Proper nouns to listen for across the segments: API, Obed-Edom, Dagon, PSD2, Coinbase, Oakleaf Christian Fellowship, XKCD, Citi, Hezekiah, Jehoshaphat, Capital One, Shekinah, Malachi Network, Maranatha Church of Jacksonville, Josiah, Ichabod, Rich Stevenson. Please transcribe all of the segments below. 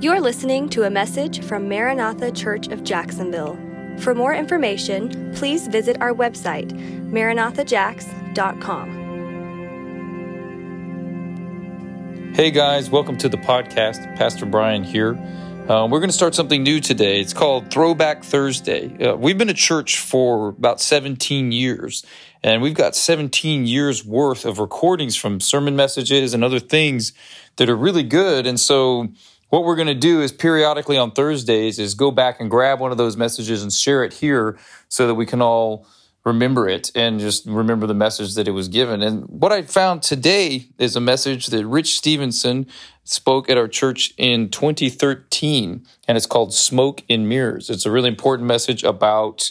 You're listening to a message from Maranatha Church of Jacksonville. For more information, please visit our website, maranathajax.com. Hey guys, welcome to the podcast. Pastor Brian here. We're going to start something new today. It's called Throwback Thursday. We've been a church for about 17 years, and we've got 17 years worth of recordings from sermon messages and other things that are really good. And so what we're going to do is periodically on Thursdays is go back and grab one of those messages and share it here so that we can all remember it and just remember the message that it was given. And what I found today is a message that Rich Stevenson spoke at our church in 2013, and it's called Smoke and Mirrors. It's a really important message about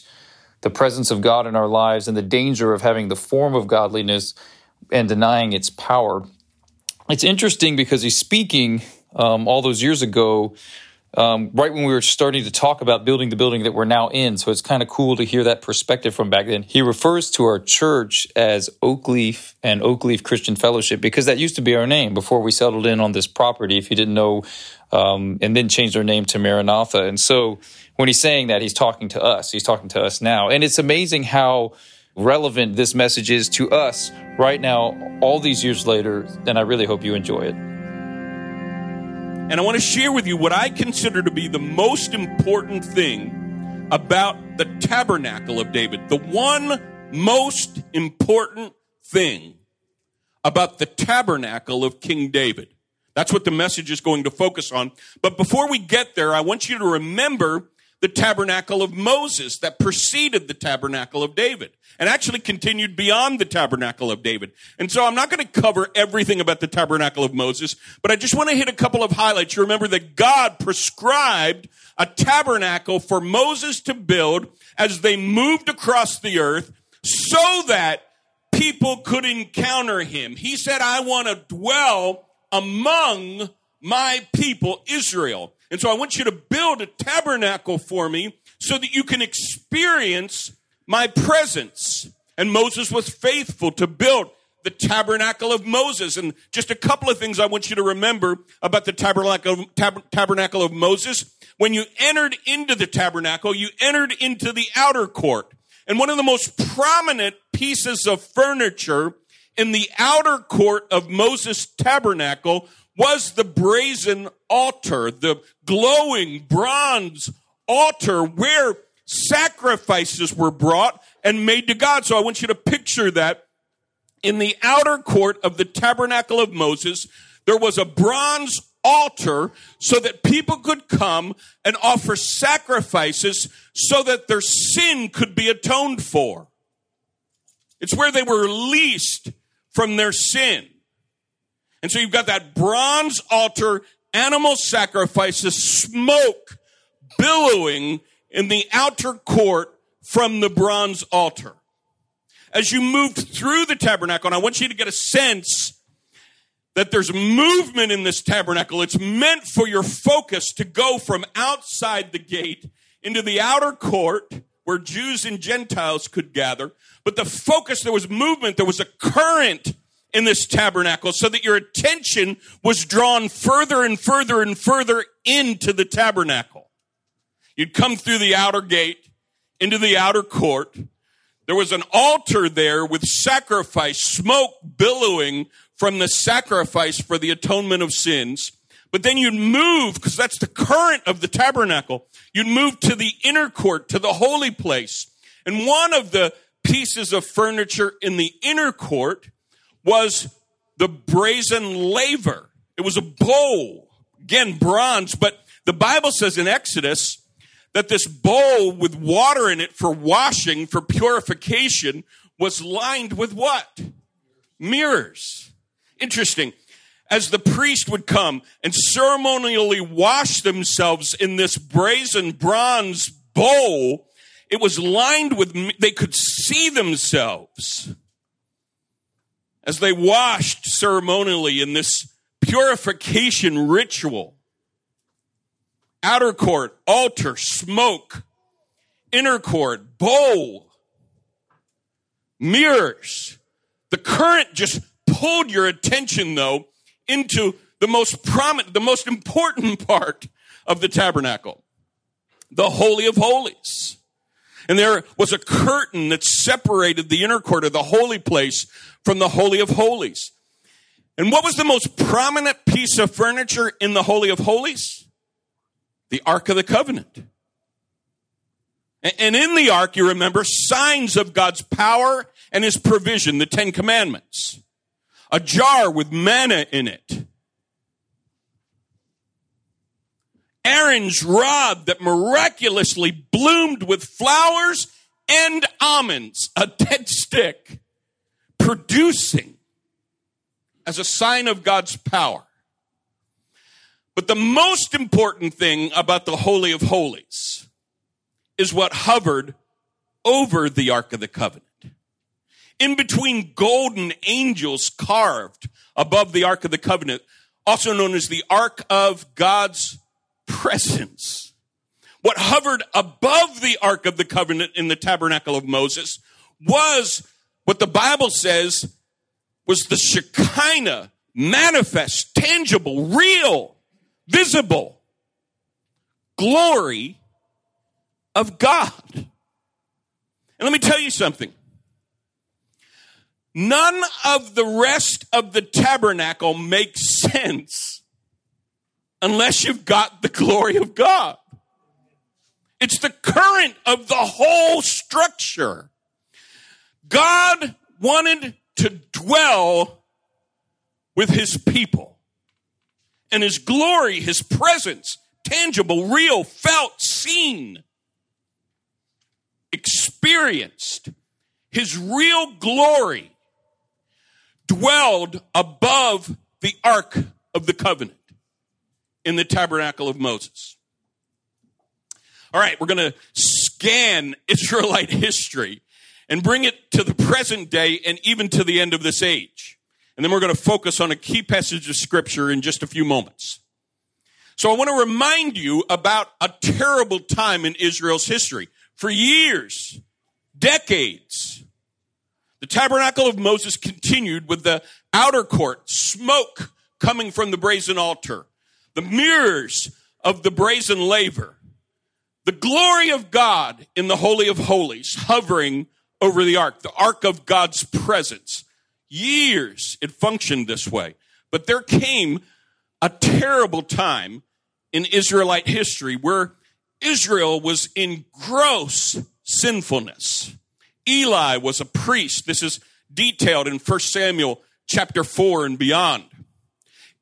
the presence of God in our lives and the danger of having the form of godliness and denying its power. It's interesting because he's speaking all those years ago, right when we were starting to talk about building the building that we're now in. So it's kind of cool to hear that perspective from back then. He refers to our church as Oakleaf and Oakleaf Christian Fellowship because that used to be our name before we settled in on this property, if you didn't know, and then changed our name to Maranatha. And so when he's saying that, he's talking to us. He's talking to us now. And it's amazing how relevant this message is to us right now, all these years later, and I really hope you enjoy it. And I want to share with you what I consider to be the most important thing about the tabernacle of David. The one most important thing about the tabernacle of King David. That's what the message is going to focus on. But before we get there, I want you to remember the tabernacle of Moses that preceded the tabernacle of David and actually continued beyond the tabernacle of David. And so I'm not going to cover everything about the tabernacle of Moses, but I just want to hit a couple of highlights. You remember that God prescribed a tabernacle for Moses to build as they moved across the earth so that people could encounter him. He said, I want to dwell among my people, Israel. And so I want you to build a tabernacle for me so that you can experience my presence. And Moses was faithful to build the tabernacle of Moses. And just a couple of things I want you to remember about the tabernacle of Moses. When you entered into the tabernacle, you entered into the outer court. And one of the most prominent pieces of furniture in the outer court of Moses' tabernacle was the brazen altar, the glowing bronze altar where sacrifices were brought and made to God. So I want you to picture that in the outer court of the tabernacle of Moses, there was a bronze altar so that people could come and offer sacrifices so that their sin could be atoned for. It's where they were released from their sin. And so you've got that bronze altar, animal sacrifices, smoke billowing in the outer court from the bronze altar. As you moved through the tabernacle, and I want you to get a sense that there's movement in this tabernacle. It's meant for your focus to go from outside the gate into the outer court where Jews and Gentiles could gather. But the focus, there was movement, there was a current in this tabernacle so that your attention was drawn further and further and further into the tabernacle. You'd come through the outer gate into the outer court. There was an altar there with sacrifice, smoke billowing from the sacrifice for the atonement of sins. But then you'd move, because that's the current of the tabernacle, you'd move to the inner court, to the holy place. And one of the pieces of furniture in the inner court was the brazen laver. It was a bowl, again, bronze, but the Bible says in Exodus that this bowl with water in it for washing, for purification, was lined with what? Mirrors. Interesting. As the priest would come and ceremonially wash themselves in this brazen bronze bowl, it was lined with, they could see themselves as they washed ceremonially in this purification ritual. Outer court, altar, smoke, inner court, bowl, mirrors. The current just pulled your attention, though, into the most important part of the tabernacle, the Holy of Holies. And there was a curtain that separated the inner court of the holy place from the Holy of Holies. And what was the most prominent piece of furniture in the Holy of Holies? The Ark of the Covenant. And in the Ark, you remember, signs of God's power and his provision, the Ten Commandments. A jar with manna in it. Aaron's rod that miraculously bloomed with flowers and almonds, a dead stick, producing as a sign of God's power. But the most important thing about the Holy of Holies is what hovered over the Ark of the Covenant. In between golden angels carved above the Ark of the Covenant, also known as the Ark of God's presence. What hovered above the Ark of the Covenant in the tabernacle of Moses was what the Bible says was the Shekinah, manifest, tangible, real, visible glory of God. And let me tell you something. None of the rest of the tabernacle makes sense unless you've got the glory of God. It's the current of the whole structure. God wanted to dwell with his people. And his glory, his presence, tangible, real, felt, seen, experienced, his real glory dwelled above the Ark of the Covenant in the tabernacle of Moses. All right, we're going to scan Israelite history and bring it to the present day and even to the end of this age. And then we're going to focus on a key passage of Scripture in just a few moments. So I want to remind you about a terrible time in Israel's history. For years, decades, the tabernacle of Moses continued with the outer court, smoke coming from the brazen altar, the mirrors of the brazen laver, the glory of God in the Holy of Holies hovering over the Ark of God's presence. Years it functioned this way. But there came a terrible time in Israelite history where Israel was in gross sinfulness. Eli was a priest. This is detailed in 1 Samuel chapter 4 and beyond.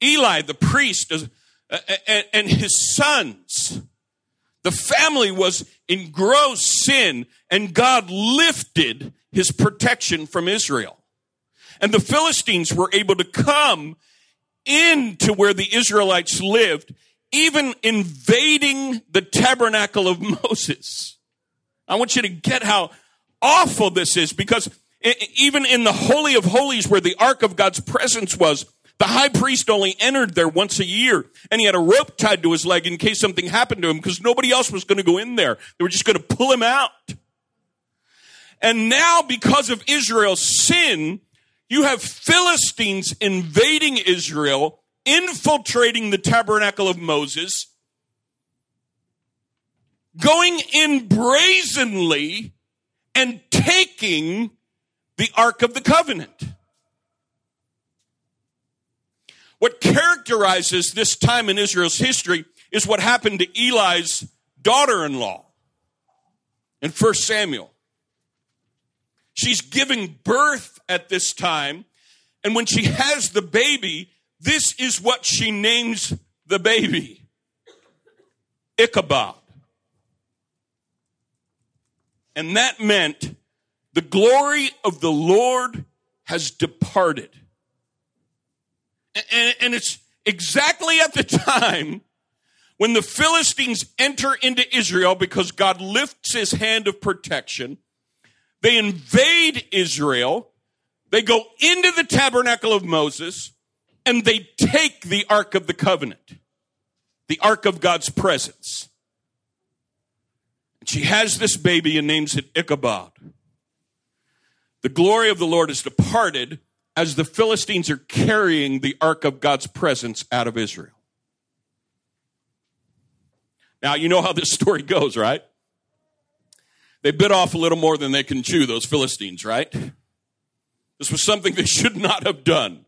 Eli, the priest, and his sons, the family was in gross sin, and God lifted his protection from Israel. And the Philistines were able to come into where the Israelites lived, even invading the tabernacle of Moses. I want you to get how awful this is, because even in the Holy of Holies where the Ark of God's presence was, the high priest only entered there once a year, and he had a rope tied to his leg in case something happened to him, because nobody else was going to go in there. They were just going to pull him out. And now, because of Israel's sin, you have Philistines invading Israel, infiltrating the tabernacle of Moses, going in brazenly and taking the Ark of the Covenant. What characterizes this time in Israel's history is what happened to Eli's daughter-in-law in 1 Samuel. She's giving birth at this time, and when she has the baby, this is what she names the baby: Ichabod. And that meant the glory of the Lord has departed. And it's exactly at the time when the Philistines enter into Israel, because God lifts his hand of protection. They invade Israel. They go into the tabernacle of Moses, and they take the Ark of the Covenant, the Ark of God's presence. And she has this baby and names it Ichabod. The glory of the Lord is departed, as the Philistines are carrying the Ark of God's presence out of Israel. Now, you know how this story goes, right? They bit off a little more than they can chew, those Philistines, right? This was something they should not have done.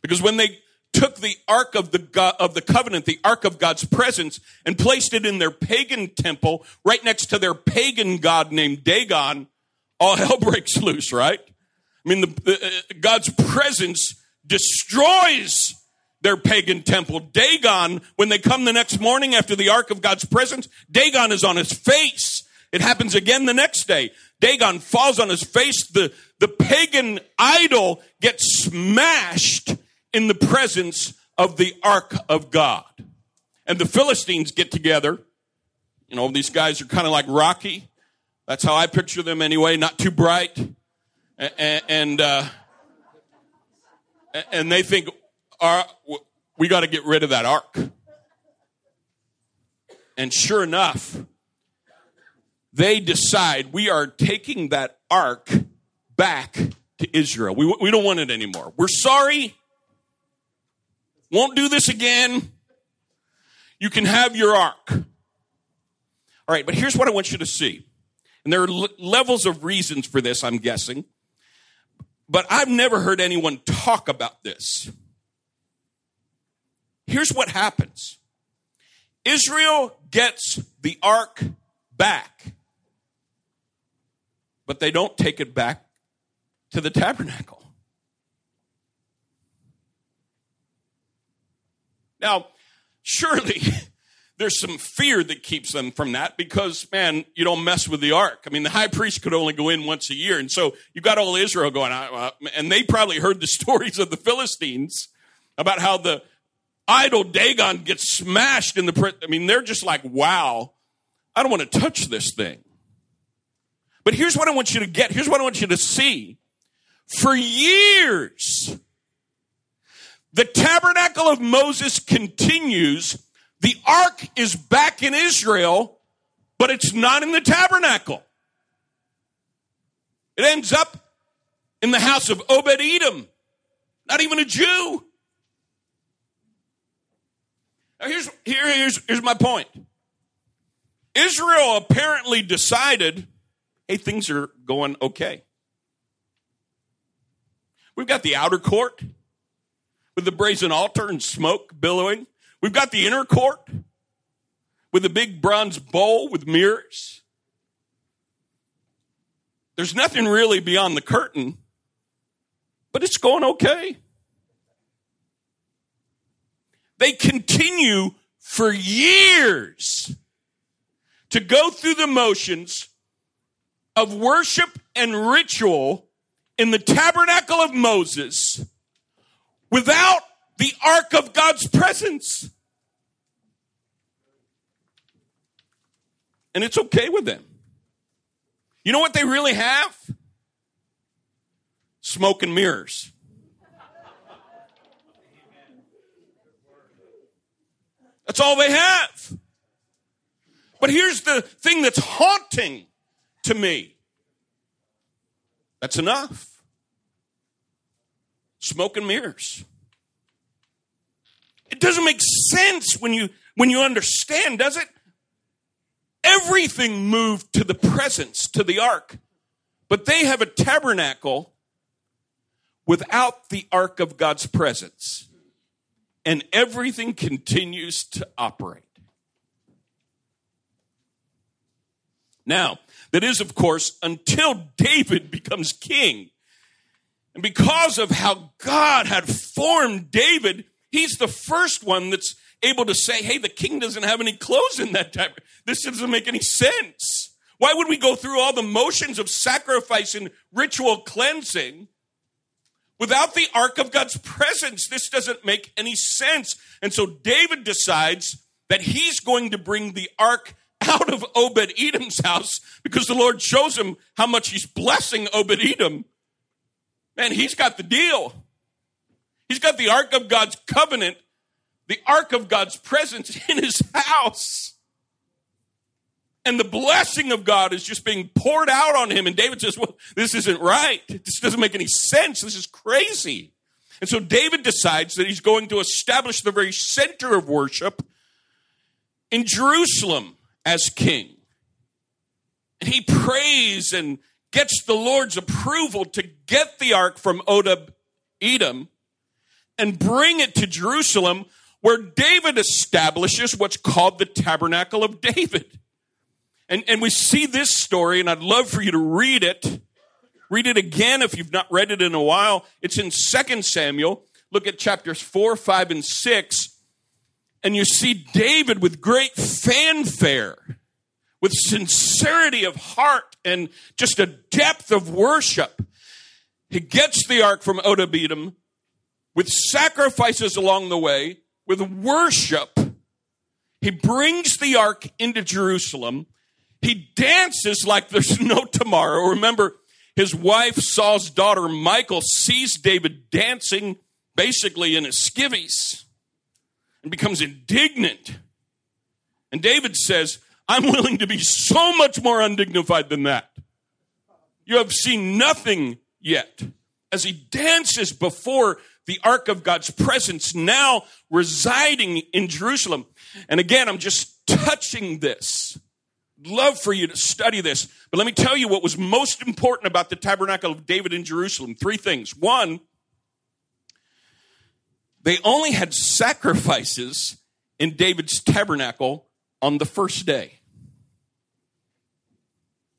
Because when they took the Ark of the Covenant, the Ark of God's presence, and placed it in their pagan temple right next to their pagan god named Dagon, all hell breaks loose, right? I mean, God's presence destroys their pagan temple. Dagon, when they come the next morning after the Ark of God's presence, Dagon is on his face. It happens again the next day. Dagon falls on his face. The pagan idol gets smashed in the presence of the Ark of God. And the Philistines get together. You know, these guys are kind of like Rocky. That's how I picture them anyway, not too bright. And they think, we got to get rid of that ark. And sure enough, they decide we are taking that ark back to Israel. We don't want it anymore. We're sorry. Won't do this again. You can have your ark. All right, but here's what I want you to see. And there are levels of reasons for this, I'm guessing. But I've never heard anyone talk about this. Here's what happens. Israel gets the ark back, but they don't take it back to the tabernacle. Now, surely there's some fear that keeps them from that because, man, you don't mess with the ark. I mean, the high priest could only go in once a year. And so you've got all Israel going, and they probably heard the stories of the Philistines about how the idol Dagon gets smashed in the... I mean, they're just like, wow, I don't want to touch this thing. But here's what I want you to get. Here's what I want you to see. For years, the tabernacle of Moses continues. The ark is back in Israel, but it's not in the tabernacle. It ends up in the house of Obed-Edom, not even a Jew. Now here's my point. Israel apparently decided, hey, things are going okay. We've got the outer court with the brazen altar and smoke billowing. We've got the inner court with a big bronze bowl with mirrors. There's nothing really beyond the curtain, but it's going okay. They continue for years to go through the motions of worship and ritual in the tabernacle of Moses without the ark of God's presence. And it's okay with them. You know what they really have? Smoke and mirrors. That's all they have. But here's the thing that's haunting to me. That's enough. Smoke and mirrors. It doesn't make sense when you understand, does it? Everything moved to the presence, to the ark. But they have a tabernacle without the ark of God's presence. And everything continues to operate. Now, that is, of course, until David becomes king. And because of how God had formed David, he's the first one that's able to say, hey, the king doesn't have any clothes in that time. This doesn't make any sense. Why would we go through all the motions of sacrifice and ritual cleansing without the ark of God's presence? This doesn't make any sense. And so David decides that he's going to bring the ark out of Obed-Edom's house because the Lord shows him how much he's blessing Obed-Edom. Man, he's got the deal. He's got the ark of God's covenant, the ark of God's presence in his house. And the blessing of God is just being poured out on him. And David says, well, this isn't right. This doesn't make any sense. This is crazy. And so David decides that he's going to establish the very center of worship in Jerusalem as king. And he prays and gets the Lord's approval to get the ark from Obed-Edom and bring it to Jerusalem, where David establishes what's called the Tabernacle of David. And we see this story, and I'd love for you to read it. Read it again if you've not read it in a while. It's in 2 Samuel. Look at chapters 4, 5, and 6. And you see David with great fanfare, with sincerity of heart and just a depth of worship. He gets the ark from Obed-Edom with sacrifices along the way, with worship. He brings the ark into Jerusalem. He dances like there's no tomorrow. Remember, his wife, Saul's daughter, Michal, sees David dancing basically in his skivvies and becomes indignant. And David says, I'm willing to be so much more undignified than that. You have seen nothing yet. As he dances before the ark of God's presence, now residing in Jerusalem. And again, I'm just touching this. Love for you to study this. But let me tell you what was most important about the Tabernacle of David in Jerusalem. Three things. One, they only had sacrifices in David's tabernacle on the first day.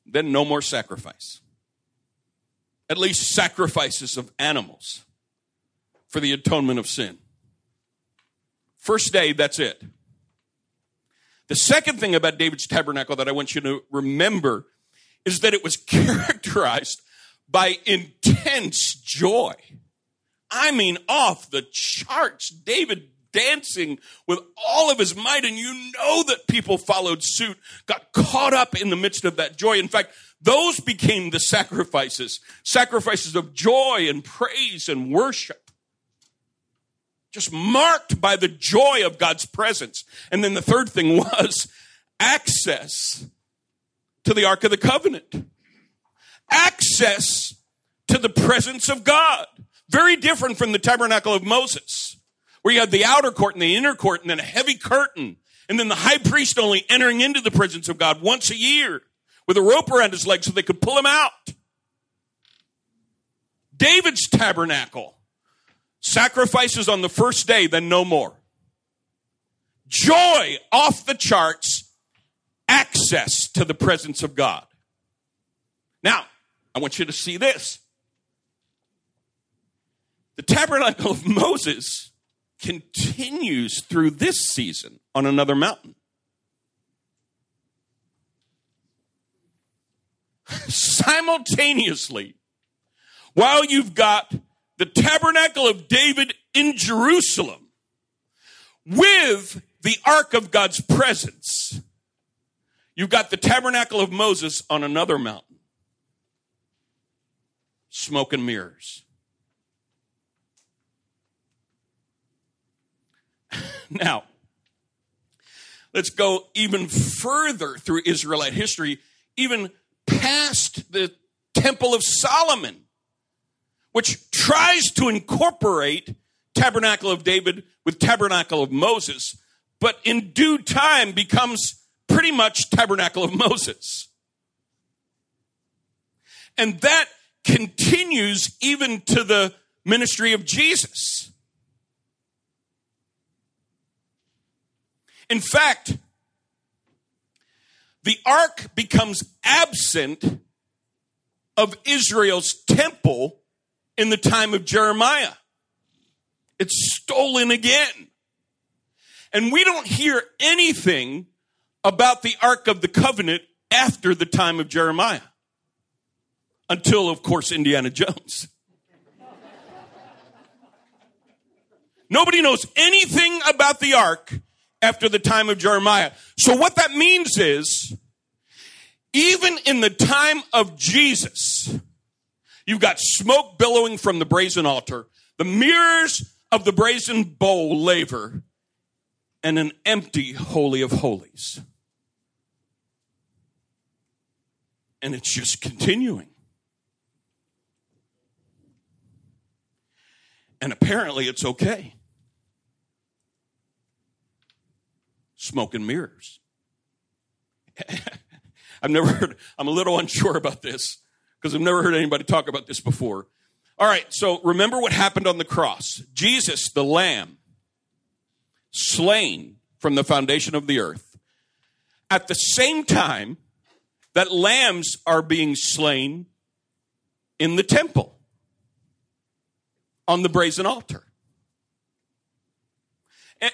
Then no more sacrifice. At least sacrifices of animals for the atonement of sin. First day, that's it. The second thing about David's tabernacle that I want you to remember is that it was characterized by intense joy. I mean, off the charts. David dancing with all of his might, and you know that people followed suit, got caught up in the midst of that joy. In fact, those became the sacrifices of joy and praise and worship. Just marked by the joy of God's presence. And then the third thing was access to the Ark of the Covenant. Access to the presence of God. Very different from the tabernacle of Moses, where you had the outer court and the inner court and then a heavy curtain. And then the high priest only entering into the presence of God once a year with a rope around his leg so they could pull him out. David's tabernacle. Sacrifices on the first day, then no more. Joy off the charts, access to the presence of God. Now, I want you to see this. The tabernacle of Moses continues through this season on another mountain. Simultaneously, while you've got the tabernacle of David in Jerusalem with the ark of God's presence, you've got the tabernacle of Moses on another mountain. Smoke and mirrors. Now, let's go even further through Israelite history, even past the Temple of Solomon, which tries to incorporate Tabernacle of David with Tabernacle of Moses, but in due time becomes pretty much Tabernacle of Moses. And that continues even to the ministry of Jesus. In fact, the ark becomes absent of Israel's temple in the time of Jeremiah. It's stolen again. And we don't hear anything about the Ark of the Covenant after the time of Jeremiah. Until, of course, Indiana Jones. Nobody knows anything about the Ark after the time of Jeremiah. So what that means is, even in the time of Jesus, you've got smoke billowing from the brazen altar, the mirrors of the brazen bowl laver, and an empty Holy of Holies. And it's just continuing. And apparently it's okay. smoke and mirrors. I'm a little unsure about this because I've never heard anybody talk about this before. All right, so remember what happened on the cross. Jesus, the Lamb, slain from the foundation of the earth. At the same time that lambs are being slain in the temple on the brazen altar.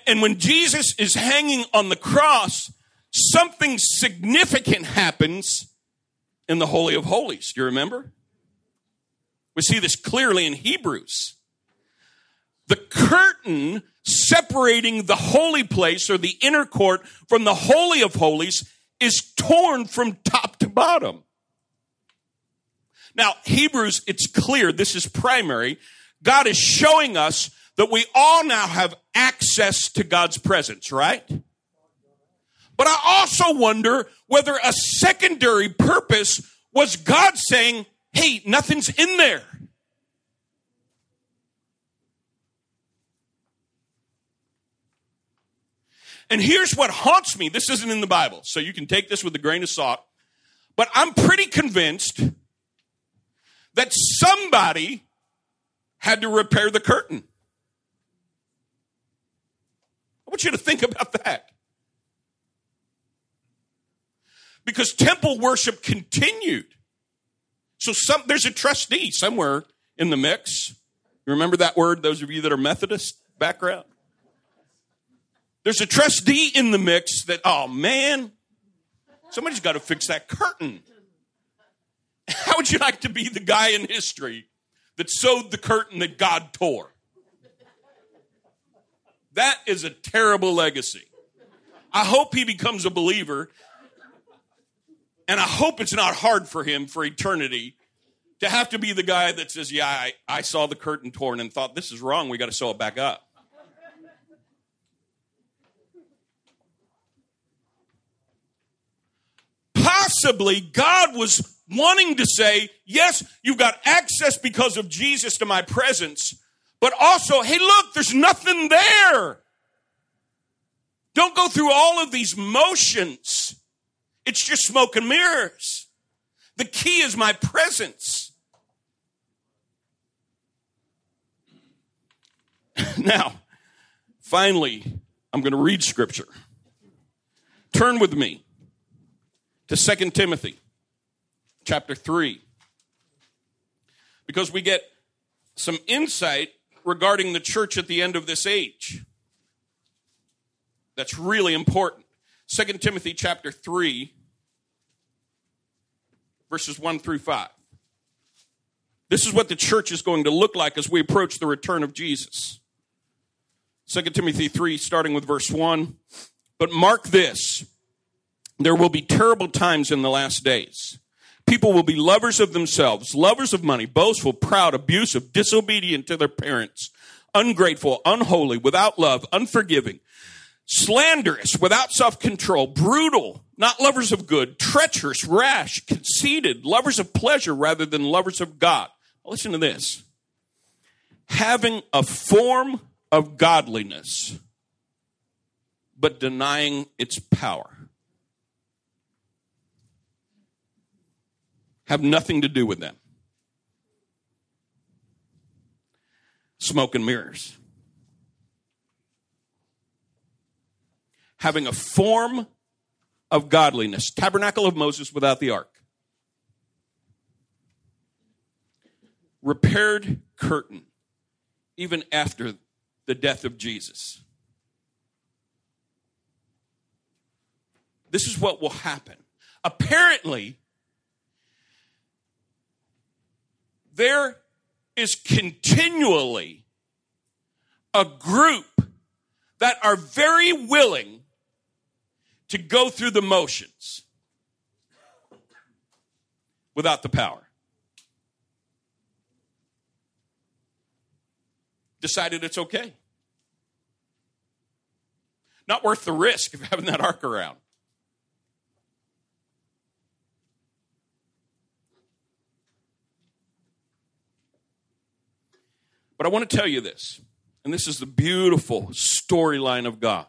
And when Jesus is hanging on the cross, something significant happens in the Holy of Holies. Do you remember? We see this clearly in Hebrews. The curtain separating the holy place or the inner court from the Holy of Holies is torn from top to bottom. Now, Hebrews, it's clear, this is primary. God is showing us that we all now have access to God's presence, right? But I also wonder whether a secondary purpose was God saying, hey, nothing's in there. And here's what haunts me. This isn't in the Bible, so you can take this with a grain of salt. But I'm pretty convinced that somebody had to repair the curtain. I want you to think about that. Because temple worship continued. So there's a trustee somewhere in the mix. You remember that word, those of you that are Methodist background? There's a trustee in the mix that, oh man, somebody's got to fix that curtain. How would you like to be the guy in history that sewed the curtain that God tore? That is a terrible legacy. I hope he becomes a believer. And I hope it's not hard for him for eternity to have to be the guy that says, yeah, I saw the curtain torn and thought, this is wrong. We got to sew it back up. Possibly God was wanting to say, yes, you've got access because of Jesus to my presence, but also, hey, look, there's nothing there. Don't go through all of these motions. It's just smoke and mirrors. The key is my presence. Now, finally, I'm going to read scripture. Turn with me to 2 Timothy chapter 3, because we get some insight regarding the church at the end of this age. That's really important. 2 Timothy chapter 3, verses 1 through 5. This is what the church is going to look like as we approach the return of Jesus. 2 Timothy 3, starting with verse 1. But mark this, there will be terrible times in the last days. People will be lovers of themselves, lovers of money, boastful, proud, abusive, disobedient to their parents, ungrateful, unholy, without love, unforgiving, slanderous, without self-control, brutal, not lovers of good, treacherous, rash, conceited, lovers of pleasure rather than lovers of God. Listen to this. Having a form of godliness, but denying its power. Have nothing to do with them. Smoke and mirrors. Having a form of godliness. Tabernacle of Moses without the ark. Repaired curtain, even after the death of Jesus. This is what will happen. Apparently, there is continually a group that are very willing to go through the motions without the power. Decided it's okay. Not worth the risk of having that ark around. But I want to tell you this, and this is the beautiful storyline of God.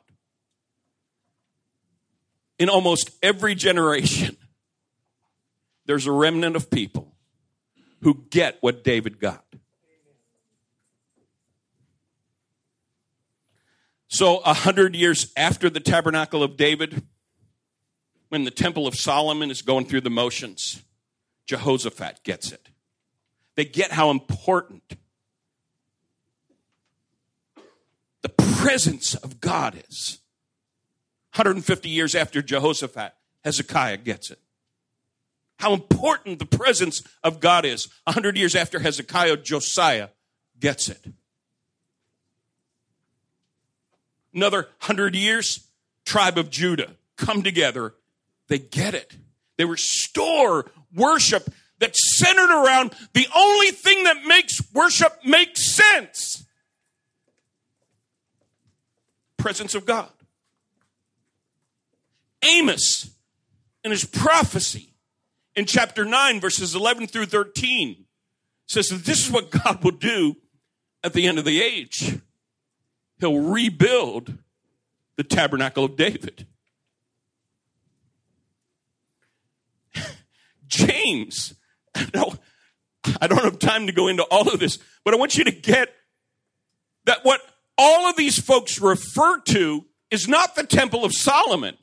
in almost every generation, there's a remnant of people who get what David got. So 100 years after the Tabernacle of David, when the Temple of Solomon is going through the motions, Jehoshaphat gets it. They get how important the presence of God is. 150 years after Jehoshaphat, Hezekiah gets it. How important the presence of God is. 100 years after Hezekiah, Josiah gets it. Another 100 years, tribe of Judah come together. They get it. They restore worship that's centered around the only thing that makes worship make sense. Presence of God. Amos in his prophecy in chapter 9, verses 11 through 13 says that this is what God will do at the end of the age. He'll rebuild the Tabernacle of David. James, I don't have time to go into all of this, but I want you to get that what all of these folks refer to is not the Temple of Solomon,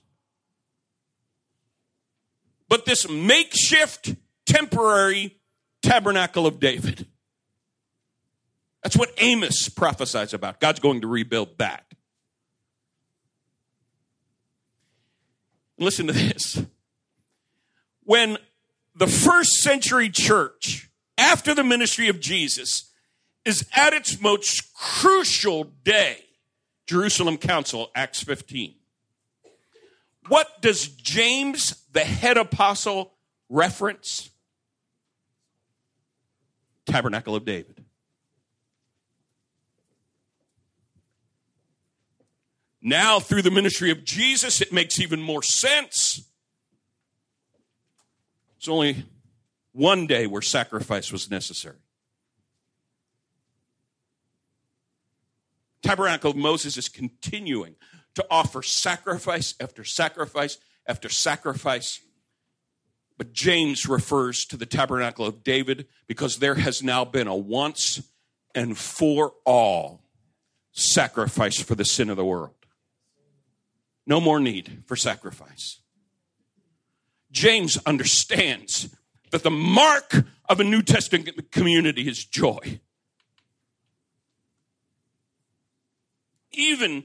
but this makeshift, temporary Tabernacle of David. That's what Amos prophesies about. God's going to rebuild that. Listen to this. When the first century church, after the ministry of Jesus, is at its most crucial day, Jerusalem Council, Acts 15. What does James, the head apostle, reference? Tabernacle of David. Now, through the ministry of Jesus, it makes even more sense. It's only one day where sacrifice was necessary. Tabernacle of Moses is continuing to offer sacrifice after sacrifice after sacrifice. But James refers to the Tabernacle of David because there has now been a once and for all sacrifice for the sin of the world. No more need for sacrifice. James understands that the mark of a New Testament community is joy. Even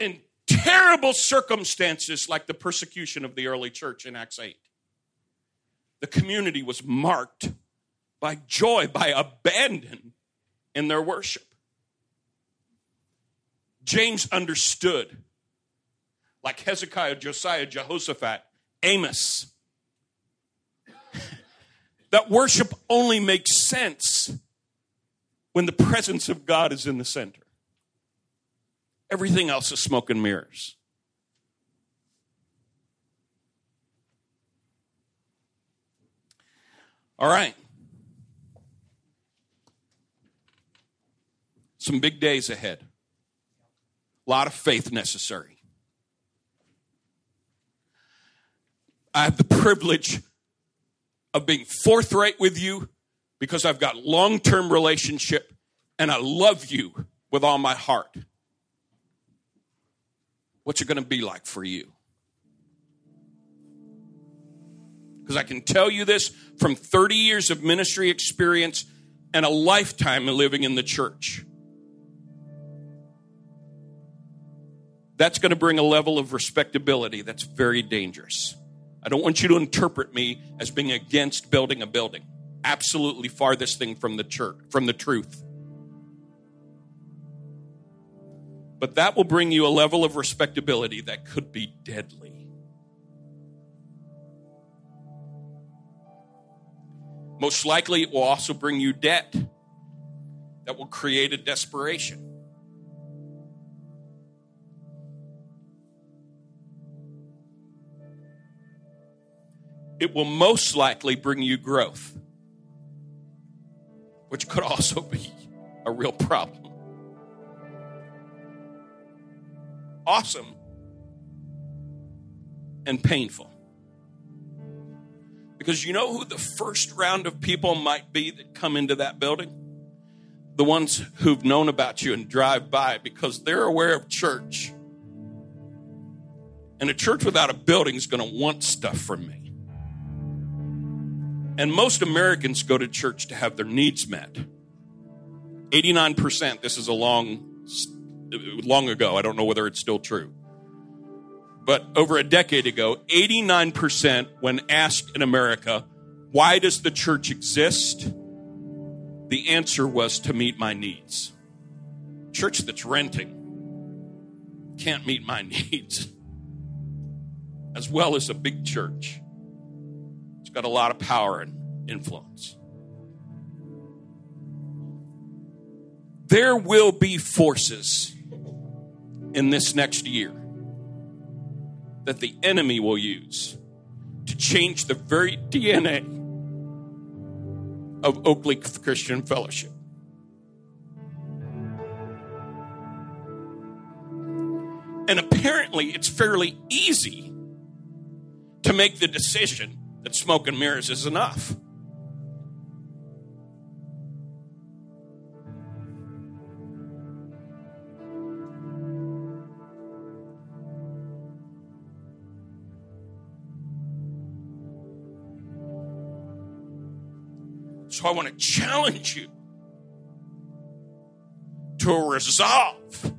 in terrible circumstances like the persecution of the early church in Acts 8, the community was marked by joy, by abandon in their worship. James understood, like Hezekiah, Josiah, Jehoshaphat, Amos, that worship only makes sense when the presence of God is in the center. Everything else is smoke and mirrors. All right. Some big days ahead. A lot of faith necessary. I have the privilege of being forthright with you because I've got long-term relationship and I love you with all my heart. What's it going to be like for you? Because I can tell you this from 30 years of ministry experience and a lifetime of living in the church. That's going to bring a level of respectability that's very dangerous. I don't want you to interpret me as being against building a building. Absolutely farthest thing from the church, from the truth. But that will bring you a level of respectability that could be deadly. Most likely, it will also bring you debt that will create a desperation. It will most likely bring you growth, which could also be a real problem. Awesome and painful. Because you know who the first round of people might be that come into that building? The ones who've known about you and drive by because they're aware of church. And a church without a building is going to want stuff from me. And most Americans go to church to have their needs met. 89%, this is a long ago. I don't know whether it's still true. But over a decade ago, 89% when asked in America, why does the church exist? The answer was to meet my needs. Church that's renting can't meet my needs. As well as a big church. It's got a lot of power and influence. There will be forces in this next year that the enemy will use to change the very DNA of Oakleaf Christian Fellowship. And apparently it's fairly easy to make the decision that smoke and mirrors is enough. So I want to challenge you to a resolve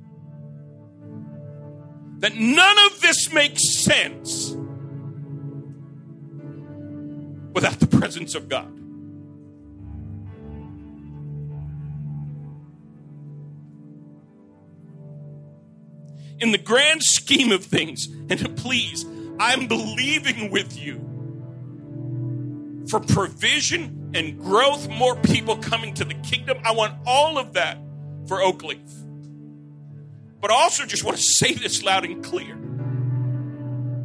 that none of this makes sense without the presence of God. In the grand scheme of things, and please, I'm believing with you for provision and growth, more people coming to the kingdom. I want all of that for Oakleaf. But I also just want to say this loud and clear,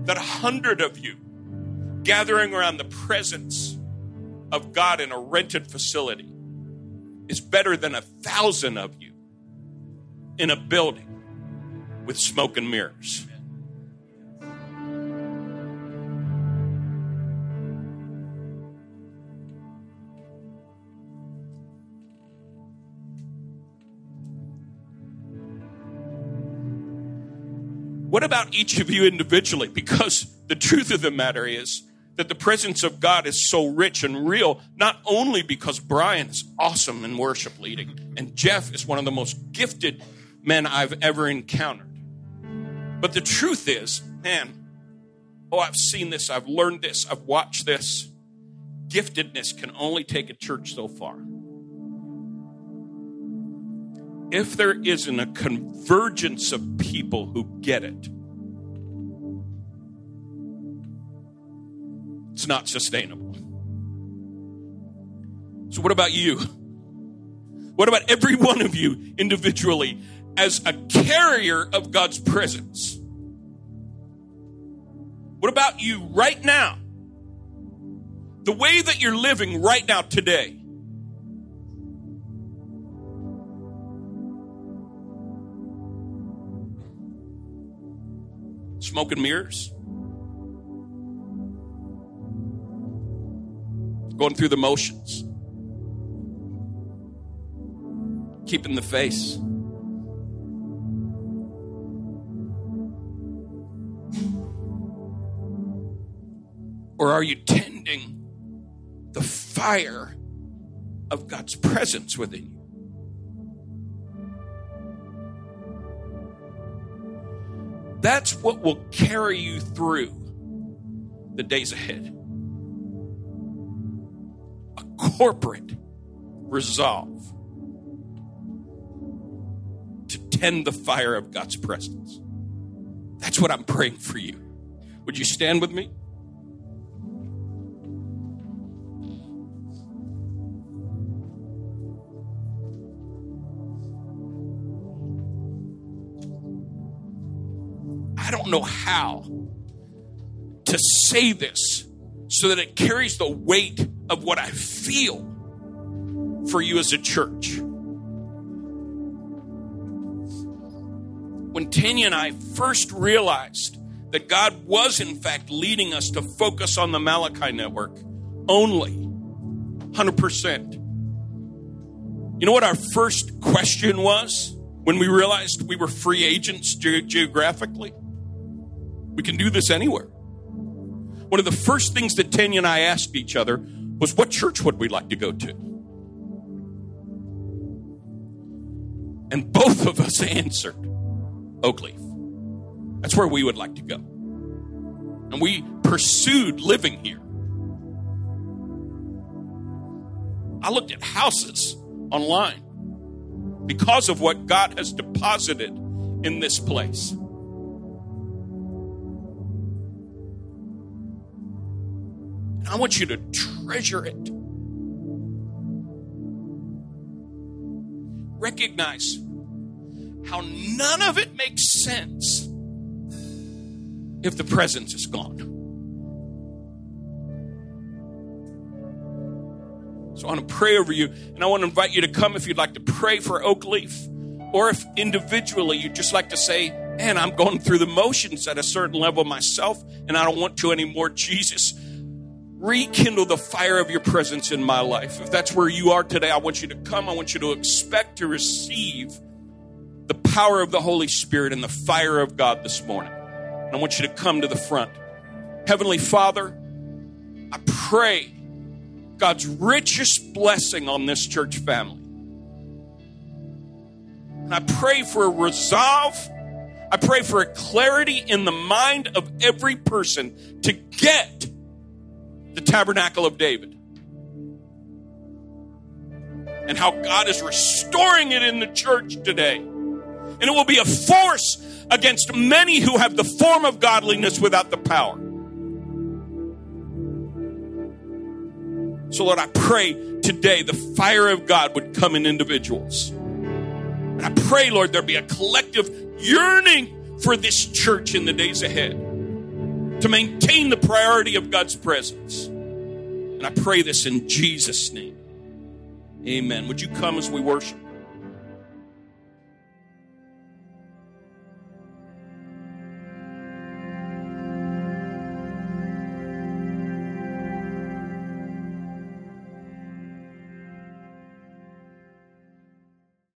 that 100 of you gathering around the presence of God in a rented facility is better than 1,000 of you in a building with smoke and mirrors. What about each of you individually? Because the truth of the matter is that the presence of God is so rich and real, not only because Brian is awesome in worship leading, and Jeff is one of the most gifted men I've ever encountered. But the truth is, I've seen this, I've learned this, I've watched this. Giftedness can only take a church so far. If there isn't a convergence of people who get it, it's not sustainable. So what about you? What about every one of you individually as a carrier of God's presence? What about you right now? The way that you're living right now today. Smoke and mirrors? Going through the motions. Keeping the face. Or are you tending the fire of God's presence within you? That's what will carry you through the days ahead. Corporate resolve to tend the fire of God's presence. That's what I'm praying for you. Would you stand with me? I don't know how to say this so that it carries the weight of what I feel for you as a church. When Tanya and I first realized that God was in fact leading us to focus on the Malachi Network only, 100%. You know what our first question was when we realized we were free agents geographically? We can do this anywhere. One of the first things that Tanya and I asked each other was, what church would we like to go to? And both of us answered, Oakleaf. That's where we would like to go. And we pursued living here. I looked at houses online because of what God has deposited in this place. And I want you to treasure it. Recognize how none of it makes sense if the presence is gone. So I want to pray over you, and I want to invite you to come if you'd like to pray for Oakleaf, or if individually you'd just like to say, man, I'm going through the motions at a certain level myself, and I don't want to anymore. Jesus, rekindle the fire of your presence in my life. If that's where you are today, I want you to come. I want you to expect to receive the power of the Holy Spirit and the fire of God this morning. And I want you to come to the front. Heavenly Father, I pray God's richest blessing on this church family. And I pray for a resolve. I pray for a clarity in the mind of every person to get the tabernacle of David and how God is restoring it in the church today. And it will be a force against many who have the form of godliness without the power. So, Lord, I pray today the fire of God would come in individuals. And I pray, Lord, there be a collective yearning for this church in the days ahead to maintain the priority of God's presence. And I pray this in Jesus' name. Amen. Would you come as we worship?